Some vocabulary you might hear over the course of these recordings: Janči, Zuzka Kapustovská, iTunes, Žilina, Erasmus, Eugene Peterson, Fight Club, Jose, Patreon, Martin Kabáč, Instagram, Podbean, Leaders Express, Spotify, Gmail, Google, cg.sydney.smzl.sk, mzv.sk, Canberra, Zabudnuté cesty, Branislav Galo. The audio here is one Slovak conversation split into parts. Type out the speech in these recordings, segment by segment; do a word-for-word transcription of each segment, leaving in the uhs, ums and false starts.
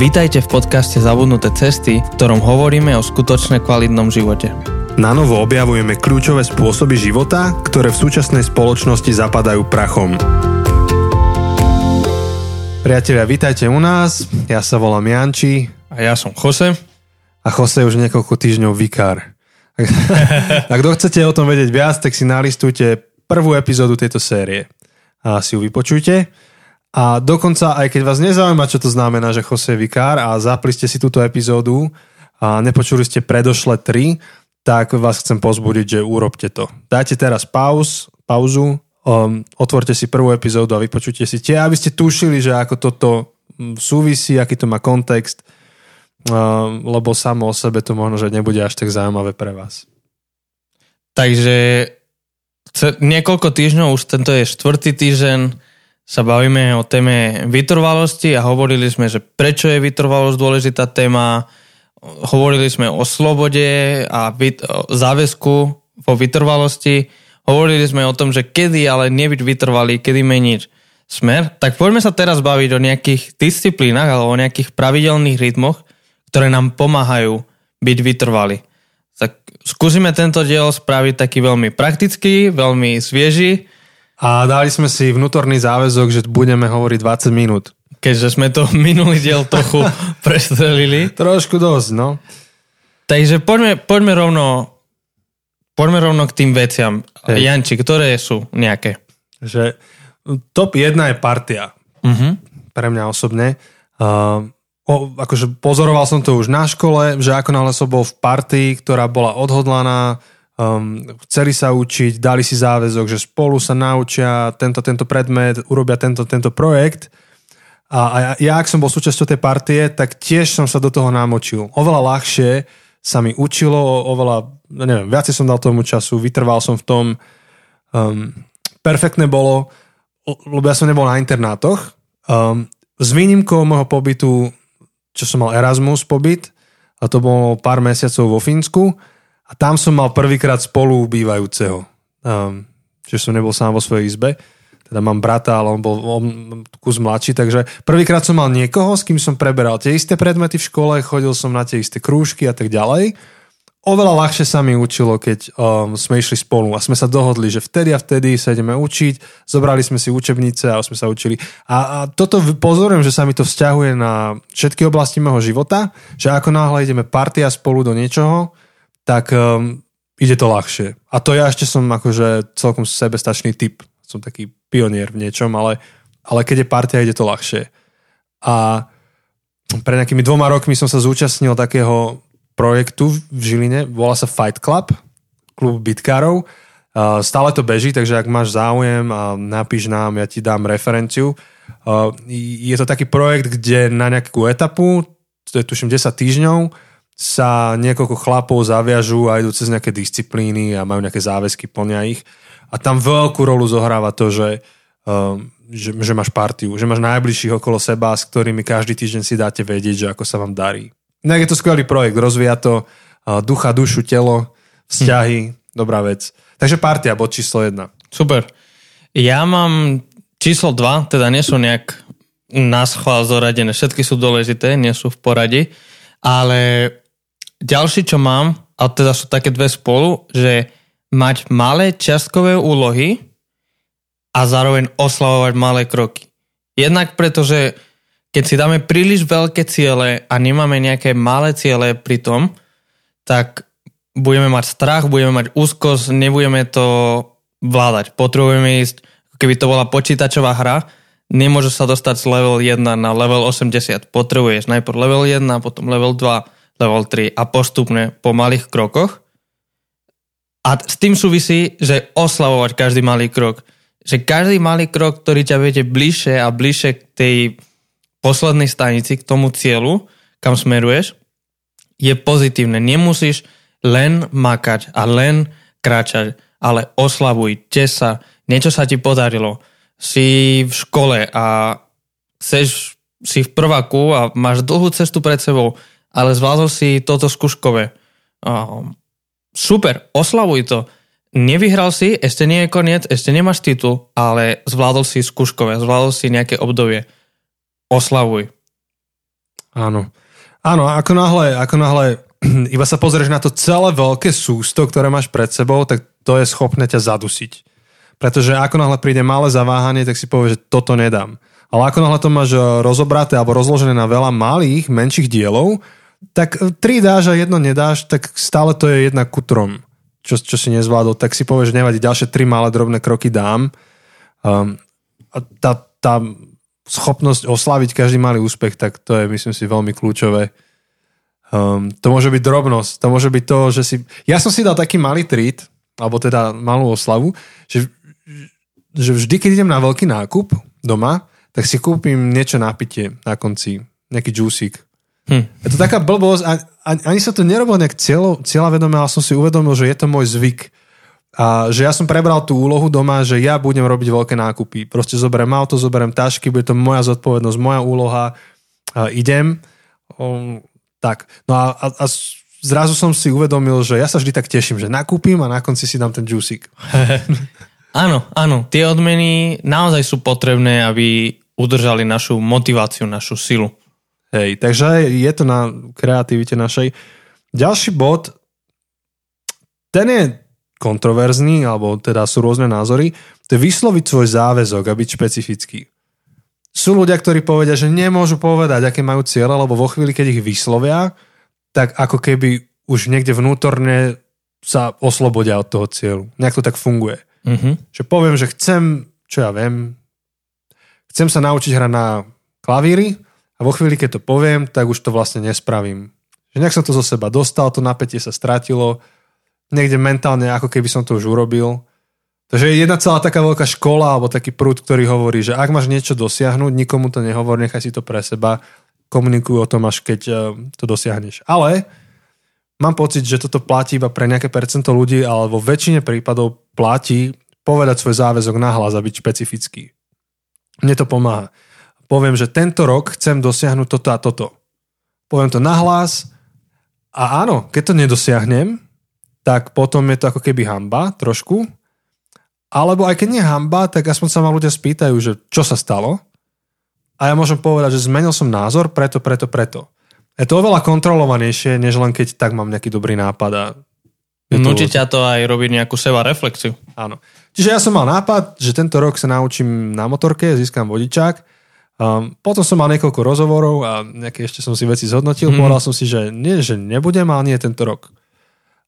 Vítajte v podcaste Zabudnuté cesty, v ktorom hovoríme o skutočne kvalitnom živote. Na novo objavujeme kľúčové spôsoby života, ktoré v súčasnej spoločnosti zapadajú prachom. Priatelia, vítajte u nás. Ja sa volám Janči. A ja som Jose. A Jose už niekoľko týždňov vikár. A kto chcete o tom vedieť viac, tak si nalistujte prvú epizódu tejto série. A si ju vypočujte. A dokonca, aj keď vás nezaujíma, čo to znamená, že Jose je vikár a zapli ste si túto epizódu a nepočuli ste predošle tri, tak vás chcem pozbudiť, že urobte to. Dajte teraz pauz, pauzu, um, otvorte si prvú epizódu a vypočujte si tie, aby ste tušili, že ako toto súvisí, aký to má kontext, um, lebo samo o sebe to možno, že nebude až tak zaujímavé pre vás. Takže niekoľko týždňov, už tento je štvrtý týždeň, sa bavíme o téme vytrvalosti a hovorili sme, že prečo je vytrvalosť dôležitá téma. Hovorili sme o slobode a vyt- o záväzku vo vytrvalosti. Hovorili sme o tom, že kedy ale nebyť vytrvalý, kedy meniť smer. Tak poďme sa teraz baviť o nejakých disciplínach alebo o nejakých pravidelných rytmoch, ktoré nám pomáhajú byť vytrvalí. Tak skúsime tento diel spraviť taký veľmi praktický, veľmi svieži. A dali sme si vnútorný záväzok, že budeme hovoriť dvadsať minút. Keďže sme to minulý diel trochu prestrelili. Trošku dosť, no. Takže poďme, poďme, rovno, poďme rovno k tým veciam. Hej. Janči, ktoré sú nejaké? Že top jedna je partia. Uh-huh. Pre mňa osobne. Uh, o, akože pozoroval som to už na škole, že ako náhle som bol v partii, ktorá bola odhodlaná, Um, chceli sa učiť, dali si záväzok, že spolu sa naučia tento, tento predmet, urobia tento, tento projekt. A, a ja, ak som bol súčasťou tej partie, tak tiež som sa do toho namočil. Oveľa ľahšie sa mi učilo, oveľa, neviem, viacej som dal tomu času, vytrval som v tom. Um, perfektné bolo, lebo ja som nebol na internátoch. Um, s výnimkou môjho pobytu, čo som mal Erasmus pobyt, a to bolo pár mesiacov vo Fínsku, a tam som mal prvýkrát spolubývajúceho. Um, čiže som nebol sám vo svojej izbe. Teda mám brata, ale on bol on, kus mladší. Takže prvýkrát som mal niekoho, s kým som preberal tie isté predmety v škole, chodil som na tie isté krúžky a tak ďalej. Oveľa ľahšie sa mi učilo, keď um, sme išli spolu. A sme sa dohodli, že vtedy a vtedy sa ideme učiť. Zobrali sme si učebnice a sme sa učili. A, a toto pozorujem, že sa mi to vzťahuje na všetky oblasti mojho života. Že ako náhle ideme partia spolu do niečoho, tak um, ide to ľahšie. A to ja ešte som akože celkom sebestačný typ. Som taký pionier v niečom, ale, ale keď je partia, ide to ľahšie. A pred nejakými dvoma rokmi som sa zúčastnil takého projektu v Žiline, volá sa Fight Club, klub bitkárov. Uh, stále to beží, takže ak máš záujem, a napíš nám, ja ti dám referenciu. Uh, je to taký projekt, kde na nejakú etapu, to je tuším desať týždňov, sa niekoľko chlapov zaviažú a idú cez nejaké disciplíny a majú nejaké záväzky, plnia ich. A tam veľkú rolu zohráva to, že, um, že, že máš partiu, že máš najbližších okolo seba, s ktorými každý týždeň si dáte vedieť, že ako sa vám darí. No je to skvelý projekt, rozvíja to uh, ducha, dušu, telo, vzťahy, hm. dobrá vec. Takže partia, bod číslo jedna. Super. Ja mám číslo dva, teda nie sú nejak naschvál zoradené, všetky sú dôležité, nie sú v poradi, ale ďalší, čo mám, a teda sú také dve spolu, že mať malé čiastkové úlohy a zároveň oslavovať malé kroky. Jednak preto, že keď si dáme príliš veľké ciele a nemáme nejaké malé ciele pri tom, tak budeme mať strach, budeme mať úzkosť, nebudeme to vládať. Potrebujeme ísť, keby to bola počítačová hra, nemôžeš sa dostať z level jeden na level osemdesiat. Potrebuješ najprv level jeden, potom level dva, level tri a postupne po malých krokoch. A s tým súvisí, že oslavovať každý malý krok. Že každý malý krok, ktorý ťa vedie bližšie a bližšie k tej poslednej stanici, k tomu cieľu, kam smeruješ, je pozitívne. Nemusíš len makať a len kráčať, ale oslavuj, teš sa, niečo sa ti podarilo. Si v škole a chceš, si v prváku a máš dlhú cestu pred sebou, ale zvládol si toto skúškové. Um, super, oslavuj to. Nevyhral si, ešte nie je koniec, ešte nemáš titul, ale zvládol si skúškové, zvládol si nejaké obdobie. Oslavuj. Áno. Áno, ako náhle, ako náhle iba sa pozrieš na to celé veľké sústo, ktoré máš pred sebou, tak to je schopné ťa zadusiť. Pretože ako náhle príde malé zaváhanie, tak si povie, že toto nedám. Ale ako náhle to máš rozobraté alebo rozložené na veľa malých, menších dielov, tak tri dáš a jedno nedáš, tak stále to je jedna ku trom, čo, čo si nezvládol. Tak si povieš, nevadí, ďalšie tri malé drobné kroky dám. Um, a tá, tá schopnosť oslaviť každý malý úspech, tak to je, myslím si, veľmi kľúčové. Um, to môže byť drobnosť, to môže byť to, že si... Ja som si dal taký malý treat, alebo teda malú oslavu, že, že vždy, keď idem na veľký nákup doma, tak si kúpim niečo na pitie na konci, nejaký džúsik. Hm. Je to taká blbosť, ani, ani sa to nerobil nejak cieľavedomé, ale som si uvedomil, že je to môj zvyk. A že ja som prebral tú úlohu doma, že ja budem robiť veľké nákupy. Proste zoberiem auto, zoberiem tašky, bude to moja zodpovednosť, moja úloha. A idem. O, tak. No a, a, a zrazu som si uvedomil, že ja sa vždy tak teším, že nakúpim a na konci si dám ten džúsik. Áno, áno. Tie odmeny naozaj sú potrebné, aby udržali našu motiváciu, našu silu. Hej, takže je to na kreativite našej. Ďalší bod, ten je kontroverzný, alebo teda sú rôzne názory, to je vysloviť svoj záväzok a byť špecifický. Sú ľudia, ktorí povedia, že nemôžu povedať, aké majú cieľe, lebo vo chvíli, keď ich vyslovia, tak ako keby už niekde vnútorne sa oslobodia od toho cieľu. Nejak to tak funguje. Mm-hmm. Že poviem, že chcem, čo ja viem, chcem sa naučiť hrať na klavíri a vo chvíli, keď to poviem, tak už to vlastne nespravím. Že nejak som to zo seba dostal, to napätie sa stratilo, niekde mentálne, ako keby som to už urobil. Takže je jedna celá taká veľká škola alebo taký prúd, ktorý hovorí, že ak máš niečo dosiahnuť, nikomu to nehovor, nechaj si to pre seba, komunikuj o tom, až keď to dosiahneš. Ale mám pocit, že toto platí iba pre nejaké percento ľudí, ale vo väčšine prípadov platí povedať svoj záväzok nahlas a byť špecifický. Mne to pomáha. Poviem, že tento rok chcem dosiahnuť toto a toto. Poviem to nahlas a áno, keď to nedosiahnem, tak potom je to ako keby hanba trošku. Alebo aj keď nie hanba, tak aspoň sa ma ľudia spýtajú, že čo sa stalo. A ja môžem povedať, že zmenil som názor, preto, preto, preto. Je to oveľa kontrolovanejšie, než len keď tak mám nejaký dobrý nápad. A nutí ťa to aj robiť nejakú seba reflexiu. Áno. Čiže ja som mal nápad, že tento rok sa naučím na motorke, získam vodičák. Um, potom som mal niekoľko rozhovorov a nejaké ešte som si veci zhodnotil. Hmm. Povedal som si, že nie, že nebudem, ale nie tento rok.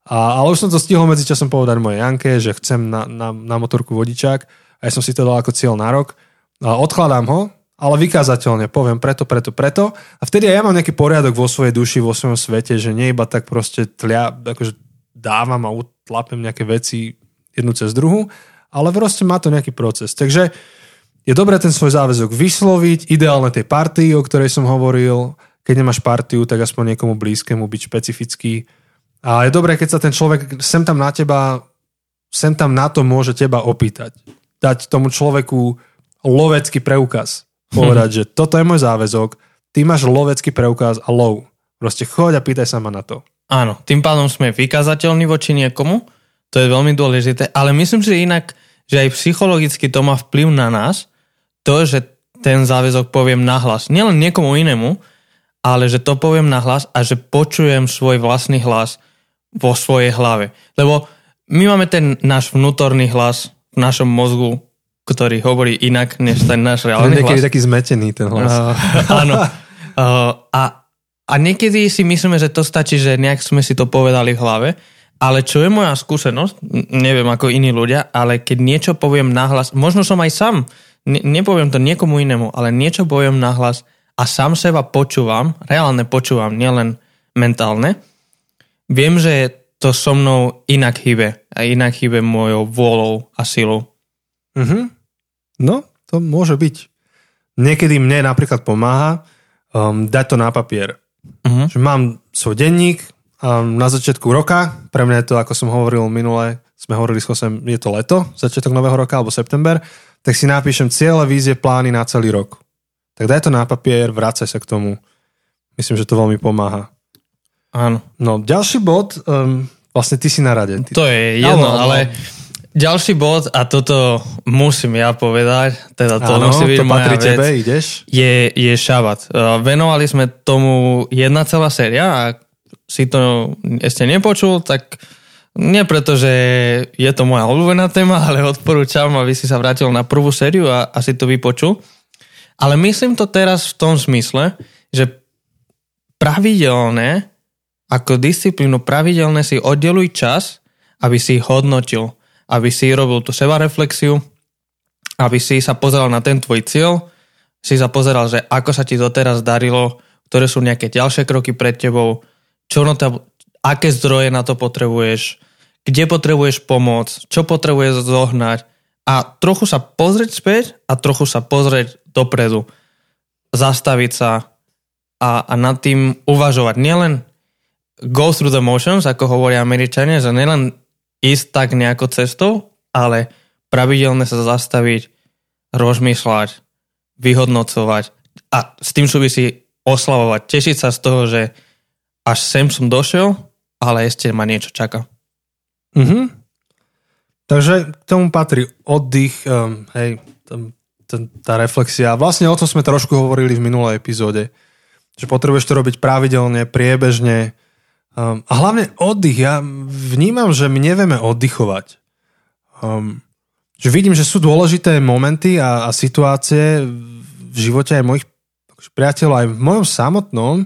A, ale už som to stihol medzičasom povedať mojej Janke, že chcem na, na, na motorku vodičák a ja som si to dal ako cieľ na rok. A odkladám ho, ale vykázateľne poviem preto, preto, preto. A vtedy ja mám nejaký poriadok vo svojej duši, vo svojom svete, že nie iba tak proste tlia, akože dávam a utlapem nejaké veci jednu cez druhú, ale proste má to nejaký proces. Takže je dobré ten svoj záväzok vysloviť, ideálne tej partii, o ktorej som hovoril. Keď nemáš partiu, tak aspoň niekomu blízkemu byť špecifický. A je dobré, keď sa ten človek sem tam na teba, sem tam na to môže teba opýtať. Dať tomu človeku lovecký preukaz. Povedať, že toto je môj záväzok, ty máš lovecký preukaz a lov. Proste choď a pýtaj sa ma na to. Áno, tým pádom sme vykazateľní voči niekomu, to je veľmi dôležité, ale myslím si inak, že aj psychologicky to má vplyv na nás, to, že ten záväzok poviem nahlas. Nielen niekomu inému, ale že to poviem nahlas a že počujem svoj vlastný hlas vo svojej hlave. Lebo my máme ten náš vnútorný hlas v našom mozgu, ktorý hovorí inak než ten náš reálny hlas. Niekedy je taký zmetený ten hlas. Uh, áno. Uh, a, a niekedy si myslíme, že to stačí, že nejak sme si to povedali v hlave, ale čo je moja skúsenosť, neviem ako iní ľudia, ale keď niečo poviem nahlas, možno som aj sám, ne, nepoviem to niekomu inému, ale niečo poviem nahlas a sám seba počúvam, reálne počúvam, nielen mentálne, viem, že to so mnou inak hýbe. A inak hýbe mojou vôľou a silou. Uh-huh. No, to môže byť. Niekedy mne napríklad pomáha um, dať to na papier. Uh-huh. Že mám svoj denník a na začiatku roka, pre mňa je to, ako som hovoril minule, sme hovorili s Josem, je to leto, začiatok nového roka alebo september, tak si napíšem ciele, vízie, plány na celý rok. Tak daj to na papier, vracaj sa k tomu. Myslím, že to veľmi pomáha. Áno. No, ďalší bod, um, vlastne ty si na rade. Ty... To je jedno, ale Ďalší bod, a toto musím ja povedať, teda to áno, musí byť to moja vec, tebe, ideš? Je, je šabat. Venovali sme tomu jedna celá séria a si to ešte nepočul, tak nie preto, že je to moja obľúbená téma, ale odporúčam, aby si sa vrátil na prvú sériu a, a si to vypočul. Ale myslím to teraz v tom smysle, že pravidelné, ako disciplínu pravidelné si oddeluj čas, aby si hodnotil, aby si robil tú sebareflexiu, aby si sa pozeral na ten tvoj cieľ, si sa pozeral, že ako sa ti doteraz darilo, ktoré sú nejaké ďalšie kroky pred tebou, čo na to, aké zdroje na to potrebuješ, kde potrebuješ pomoc, čo potrebuješ zohnať a trochu sa pozrieť späť a trochu sa pozrieť dopredu, zastaviť sa a, a nad tým uvažovať. Nielen go through the motions, ako hovoria Američania, že nielen ísť tak nejako cestou, ale pravidelne sa zastaviť, rozmýšľať, vyhodnocovať a s tým súvisí oslavovať. Tešiť sa z toho, že až sem som došiel, ale ešte ma niečo čaká. Mhm. Takže k tomu patrí oddych, um, hej, tam, tam, tá reflexia. Vlastne o tom sme trošku hovorili v minulej epizóde, že potrebuješ to robiť pravidelne, priebežne, Um, a hlavne oddych. Ja vnímam, že my nevieme oddychovať. Um, že vidím, že sú dôležité momenty a, a situácie v živote aj mojich priateľov, aj v mojom samotnom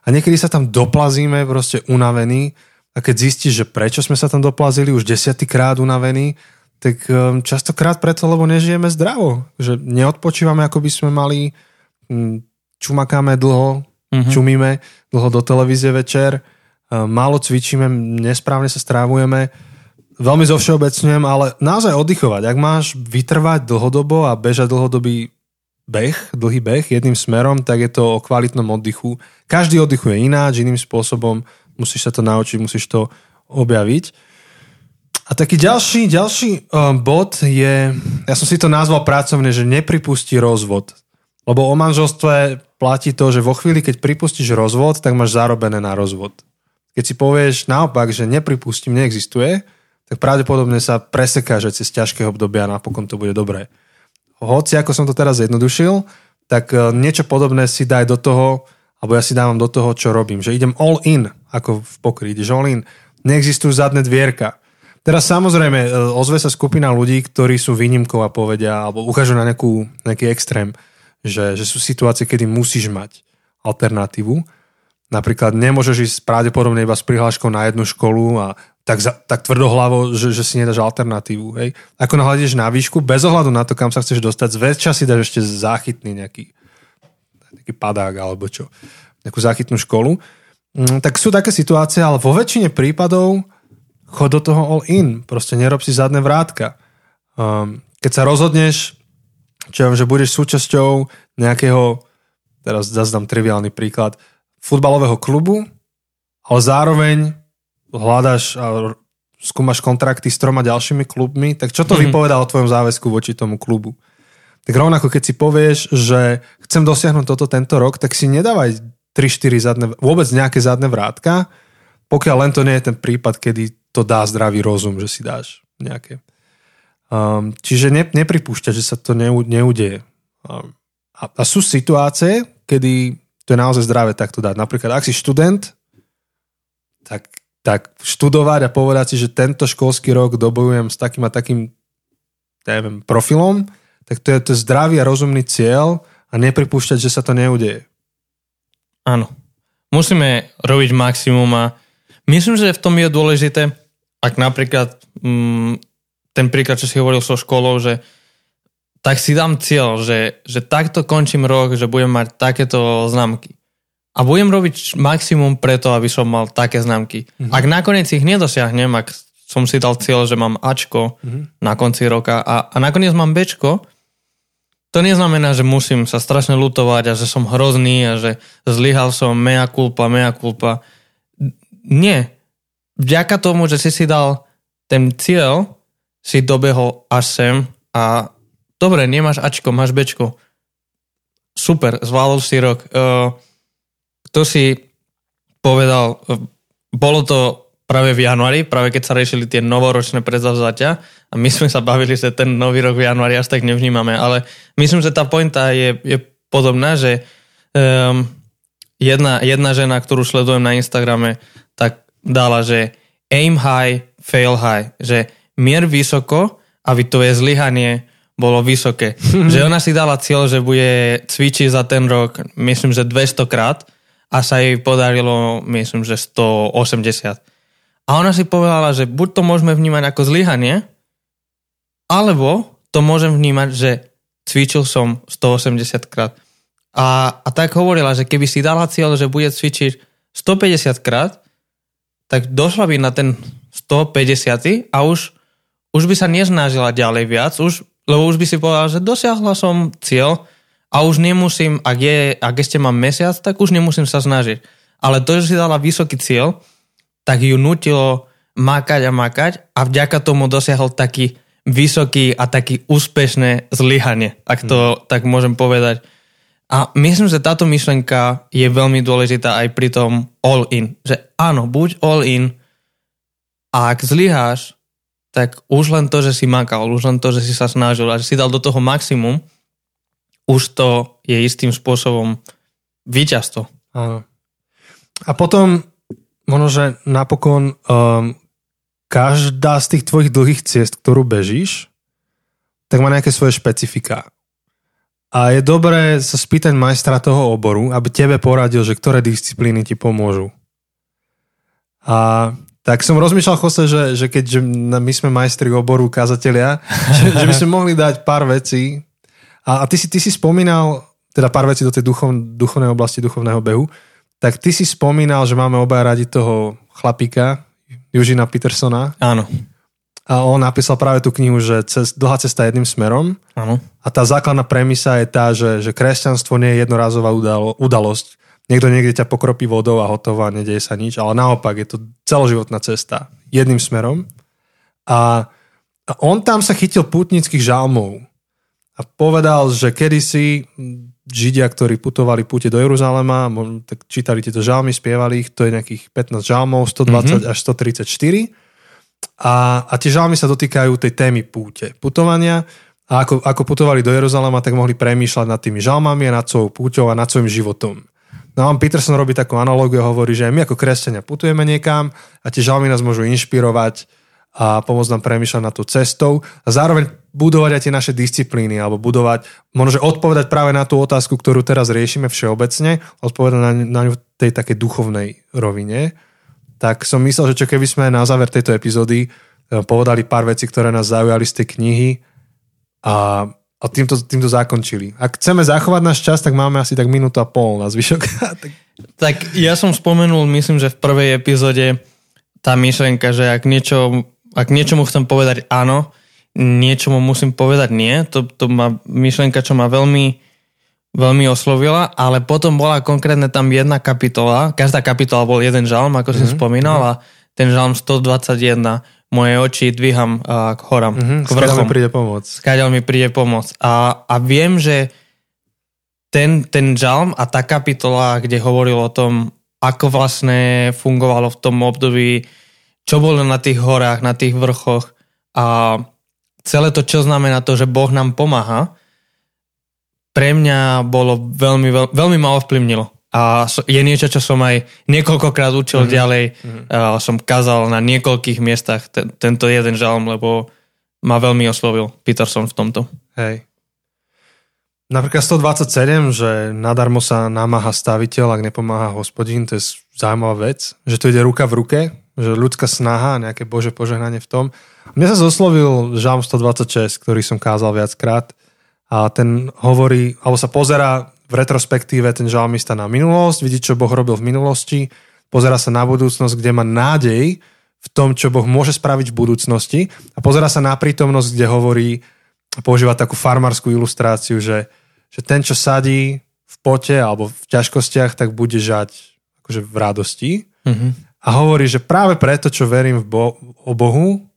a niekedy sa tam doplazíme proste unavení a keď zistíš, že prečo sme sa tam doplazili už desiatykrát unavení, tak um, častokrát preto, lebo nežijeme zdravo. Že neodpočívame, ako by sme mali, um, čumakáme dlho, mm-hmm. čumíme dlho do televízie večer, málo cvičíme, nesprávne sa strávujeme, veľmi zovšeobecňujem, ale naozaj oddychovať. Ak máš vytrvať dlhodobo a bežať dlhodobý beh, dlhý beh jedným smerom, tak je to o kvalitnom oddychu. Každý oddychuje ináč, iným spôsobom, musíš sa to naučiť, musíš to objaviť. A taký ďalší, ďalší bod je, ja som si to nazval pracovne, že nepripustí rozvod. Lebo o manželstve platí to, že vo chvíli, keď pripustíš rozvod, tak máš zarobené na rozvod. Keď si povieš naopak, že nepripustím, neexistuje, tak pravdepodobne sa preseká, že cez ťažké obdobia napokon to bude dobré. Hoci, ako som to teraz zjednodušil, tak niečo podobné si daj do toho, alebo ja si dávam do toho, čo robím. Že idem all in, ako v pokry, ideš all in. Neexistujú zadné dvierka. Teraz samozrejme ozve sa skupina ľudí, ktorí sú výnimkou a povedia, alebo ukážu na nejakú, nejaký extrém, že, že sú situácie, kedy musíš mať alternatívu. Napríklad nemôžeš ísť pravdepodobne iba s prihláškou na jednu školu a tak, za, tak tvrdohlavo, že, že si nedáš alternatívu. Hej. Ako nahľadíš na výšku, bez ohľadu na to, kam sa chceš dostať, zväčša si dáš ešte záchytný nejaký, nejaký padák alebo čo, nejakú záchytnú školu. Tak sú také situácie, ale vo väčšine prípadov chod do toho all in. Proste nerob si zadné vrátka. Um, keď sa rozhodneš, čo viem, že budeš súčasťou nejakého, teraz zase dám triviálny príklad, futbalového klubu, ale zároveň hľadaš a skúmaš kontrakty s troma ďalšími klubmi, tak čo to mm-hmm. vypovedá o tvojom záväzku voči tomu klubu? Tak rovnako, keď si povieš, že chcem dosiahnuť toto tento rok, tak si nedávaj tri štyri zadné, vôbec nejaké zadné vrátka, pokiaľ len to nie je ten prípad, kedy to dá zdravý rozum, že si dáš nejaké. Um, čiže ne, nepripúšťa, že sa to neu, neudeje. Um, a, a sú situácie, kedy to je naozaj zdravé takto dať. Napríklad, ak si študent, tak, tak študovať a povedať si, že tento školský rok dobojujem s takým a takým, neviem, profilom, tak to je to zdravý a rozumný cieľ a nepripúšťať, že sa to neudeje. Áno. Musíme robiť maximum a myslím, že v tom je dôležité, ak napríklad ten príklad, čo si hovoril so školou, že tak si dám cieľ, že, že takto končím rok, že budem mať takéto známky. A budem robiť maximum preto, aby som mal také známky. Mm-hmm. Ak nakoniec ich nedosiahnem, ak som si dal cieľ, že mám Ačko mm-hmm. na konci roka a, a nakoniec mám Bčko, to neznamená, že musím sa strašne ľutovať a že som hrozný a že zlyhal som, mea culpa, mea culpa. Nie. Vďaka tomu, že si si dal ten cieľ, si dobehol až sem a dobre, nemáš Ačko, máš Bčko. Super, zvládol si rok. Uh, to si povedal, uh, bolo to práve v januári, práve keď sa riešili tie novoročné predzavzatia a my sme sa bavili, že ten nový rok v januári až tak nevnímame, ale myslím, že tá pointa je, je podobná, že um, jedna, jedna žena, ktorú sledujem na Instagrame, tak dala, že aim high, fail high, že mier vysoko, aby to je zlyhanie bolo vysoké. Že ona si dala cieľ, že bude cvičiť za ten rok, myslím, že dvesto krát a sa jej podarilo, myslím, že sto osemdesiat. A ona si povedala, že buď to môžeme vnímať ako zlyhanie, alebo to môžem vnímať, že cvičil som sto osemdesiat krát. A, a tak hovorila, že keby si dala cieľ, že bude cvičiť stopäťdesiat krát, tak došla by na ten stopäťdesiaty a už, už by sa nesnažila ďalej viac, už lebo už by si povedal, že dosiahla som cieľ a už nemusím, ak, je, ak ešte mám mesiac, tak už nemusím sa snažiť. Ale to, že si dala vysoký cieľ, tak ju nutilo makať a makať a vďaka tomu dosiahol taký vysoký a taký úspešné zlyhanie, ak to hmm. tak môžem povedať. A myslím, že táto myšlenka je veľmi dôležitá aj pri tom all in. Že áno, buď all in a ak zlyháš, tak už len to, že si makal, už len to, že si sa snažil a že si dal do toho maximum, už to je istým spôsobom víťazstvo. Áno. A potom, ono, že napokon um, každá z tých tvojich dlhých ciest, ktorú bežíš, tak má nejaké svoje špecifiká. A je dobré sa spýtať majstra toho oboru, aby tebe poradil, že ktoré disciplíny ti pomôžu. A tak som rozmýšľal, Jose, že, že keďže my sme majstri oboru, kázatelia, že, že by sme mohli dať pár vecí. A, a ty, si, ty si spomínal, teda pár vecí do tej duchov, duchovnej oblasti, duchovného behu, tak ty si spomínal, že máme obaja radi toho chlapíka, Eugena Petersona. Áno. A on napísal práve tú knihu, že cest, dlhá cesta jedným smerom. Áno. A tá základná premisa je tá, že, že kresťanstvo nie je jednorazová udalo, udalosť. Niekto niekde ťa pokropí vodou a hotová, nedeje sa nič, ale naopak je to celoživotná cesta jedným smerom. A, a on tam sa chytil pútnických žalmov a povedal, že kedysi Židia, ktorí putovali púte do Jeruzalema, tak čítali tieto žalmy, spievali ich, to je nejakých pätnásť žalmov, stodvadsať mm-hmm. až stotridsaťštyri. A, a tie žalmy sa dotýkajú tej témy púte, putovania. A ako, ako putovali do Jeruzalema, tak mohli premýšľať nad tými žalmami a nad svojou púťou a nad svojím životom. No a Peterson robí takú analógiu a hovorí, že my ako kresťania putujeme niekam a tie žalmy nás môžu inšpirovať a pomôcť nám premýšľať nad tou cestou a zároveň budovať aj tie naše disciplíny alebo budovať, možno odpovedať práve na tú otázku, ktorú teraz riešime všeobecne, odpovedať na, na ňu tej takej duchovnej rovine. Tak som myslel, že čo keby sme na záver tejto epizódy povedali pár vecí, ktoré nás zaujali z tej knihy a A týmto, týmto zakončili. Ak chceme zachovať náš čas, tak máme asi tak minútu a pol na zvyšok. tak... tak ja som spomenul, myslím, že v prvej epizóde tá myšlenka, že ak, niečo, ak niečomu chcem povedať áno, niečomu musím povedať nie. To, to má myšlenka, čo ma veľmi, veľmi oslovila, ale potom bola konkrétne tam jedna kapitola. Každá kapitola bol jeden žalm, ako mm-hmm. som spomínal, a ten žalm stodvadsaťjeden. Moje oči dvíham k horám, mm-hmm, k vrchom. Skáďal mi príde pomoc. Skáďal mi príde pomoc. A, a viem, že ten, ten žalm a tá kapitola, kde hovoril o tom, ako vlastne fungovalo v tom období, čo bolo na tých horách, na tých vrchoch a celé to, čo znamená to, že Boh nám pomáha, pre mňa bolo veľmi, veľmi, veľmi ma ovplyvnilo. A je niečo, čo som aj niekoľkokrát učil mm-hmm. ďalej. Mm-hmm. A som kázal na niekoľkých miestach ten, tento jeden žalm, lebo ma veľmi oslovil Peterson v tomto. Hej. Napríklad stodvadsaťsedem, že nadarmo sa namáha staviteľ, ak nepomáha Hospodin, to je zaujímavá vec, že to ide ruka v ruke, že ľudská snaha, nejaké Božie požehnanie v tom. Mne sa zoslovil žalm stodvadsaťšesť, ktorý som kázal viackrát a ten hovorí, alebo sa pozerá v retrospektíve ten žalmista na minulosť, vidí, čo Boh robil v minulosti, pozerá sa na budúcnosť, kde má nádej v tom, čo Boh môže spraviť v budúcnosti a pozerá sa na prítomnosť, kde hovorí, používa takú farmárskú ilustráciu, že, že ten, čo sadí v pote alebo v ťažkostiach, tak bude žať akože v radosti. Mm-hmm. A hovorí, že práve preto, čo verím v Bo- o Bohu,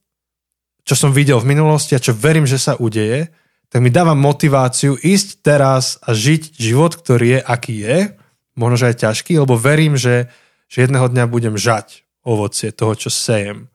čo som videl v minulosti a čo verím, že sa udeje, tak mi dáva motiváciu ísť teraz a žiť život, ktorý je, aký je, možno, že aj ťažký, lebo verím, že, že jedného dňa budem žať ovocie toho, čo sejem.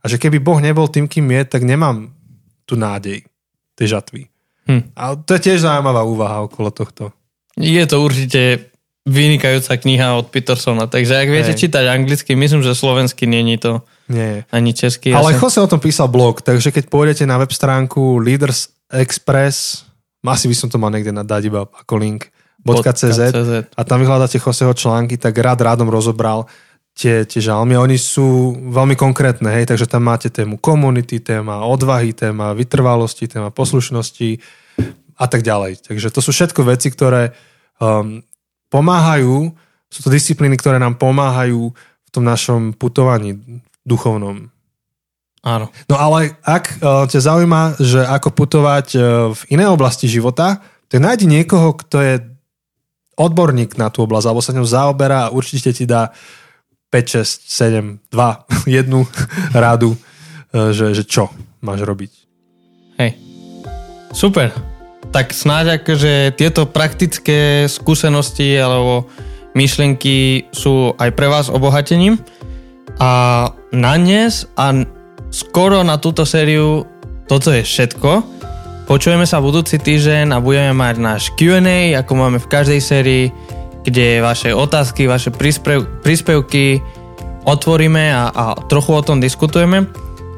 A že keby Boh nebol tým, kým je, tak nemám tú nádej tej žatvy. Hm. A to je tiež zaujímavá úvaha okolo tohto. Je to určite vynikajúca kniha od Petersona, takže ak viete hey. čítať anglicky, myslím, že slovensky nie je to nie. Ani česky. Ale ja som... Jose o tom písal blog, takže keď pôjdete na web stránku Leaders Express, asi by som to mal niekde nadať iba ako link, bodka cz a tam vyhľadáte Joseho články, tak rád rádom rozobral Tie, tie žalmy, oni sú veľmi konkrétne, hej, takže tam máte tému komunity, téma odvahy, téma vytrvalosti, téma poslušnosti a tak ďalej. Takže to sú všetko veci, ktoré um, pomáhajú, sú to disciplíny, ktoré nám pomáhajú v tom našom putovaní duchovnom. Áno. No ale ak uh, ťa zaujíma, že ako putovať uh, v inej oblasti života, tak nájdi niekoho, kto je odborník na tú oblasť, alebo sa ňou zaoberá a určite ti dá päť, šesť, sedem, dva, jednu rádu, že, že čo máš robiť. Hej, super. Tak snáď akože tieto praktické skúsenosti alebo myšlienky sú aj pre vás obohatením a na dnes a skoro na túto sériu toto je všetko. Počujeme sa budúci týždeň a budeme mať náš kjú end ej, ako máme v každej sérii, kde vaše otázky, vaše príspevky otvoríme a, a trochu o tom diskutujeme.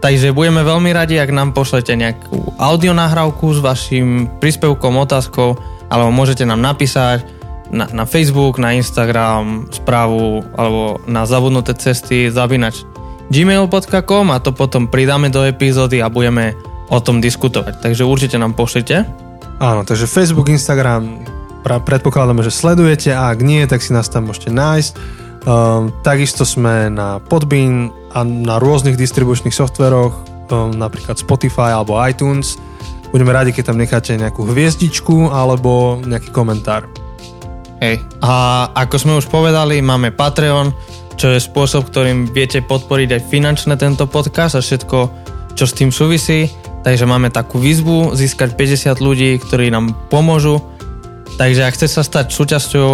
Takže budeme veľmi radi, ak nám pošlete nejakú audionahrávku s vašim príspevkom, otázkou, alebo môžete nám napísať na, na Facebook, na Instagram, správu, alebo na zabudnuté cesty zabinač gmail bodka com a to potom pridáme do epizódy a budeme o tom diskutovať. Takže určite nám pošlite. Áno, takže Facebook, Instagram... Predpokladáme, že sledujete a ak nie, tak si nás tam môžete nájsť. Um, takisto sme na Podbean a na rôznych distribučných softveroch, um, napríklad Spotify alebo iTunes. Budeme radi, keď tam necháte nejakú hviezdičku alebo nejaký komentár. Hej. A ako sme už povedali, máme Patreon, čo je spôsob, ktorým viete podporiť aj finančne tento podcast a všetko, čo s tým súvisí. Takže máme takú výzvu získať päťdesiat ľudí, ktorí nám pomôžu. Takže ak chceš sa stať súčasťou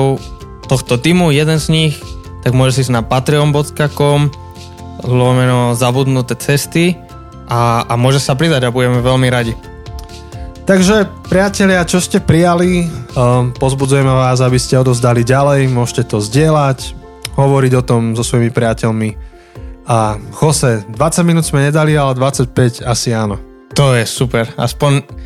tohto týmu, jeden z nich, tak môžeš ísť na patreon bodka com lomeno zabudnuté cesty a, a môžeš sa pridať a budeme veľmi radi. Takže priatelia, čo ste prijali, um, pozbudzujeme vás, aby ste odovzdali ďalej, môžete to zdieľať, hovoriť o tom so svojimi priateľmi. A Jose, dvadsať minút sme nedali, ale dvadsaťpäť asi áno. To je super, aspoň...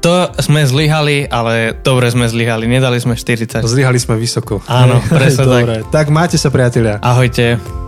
To sme zlyhali, ale dobre sme zlyhali. Nedali sme štyridsať. Zlyhali sme vysoko. Áno, presne tak. Dobre, tak máte sa, priatelia. Ahojte.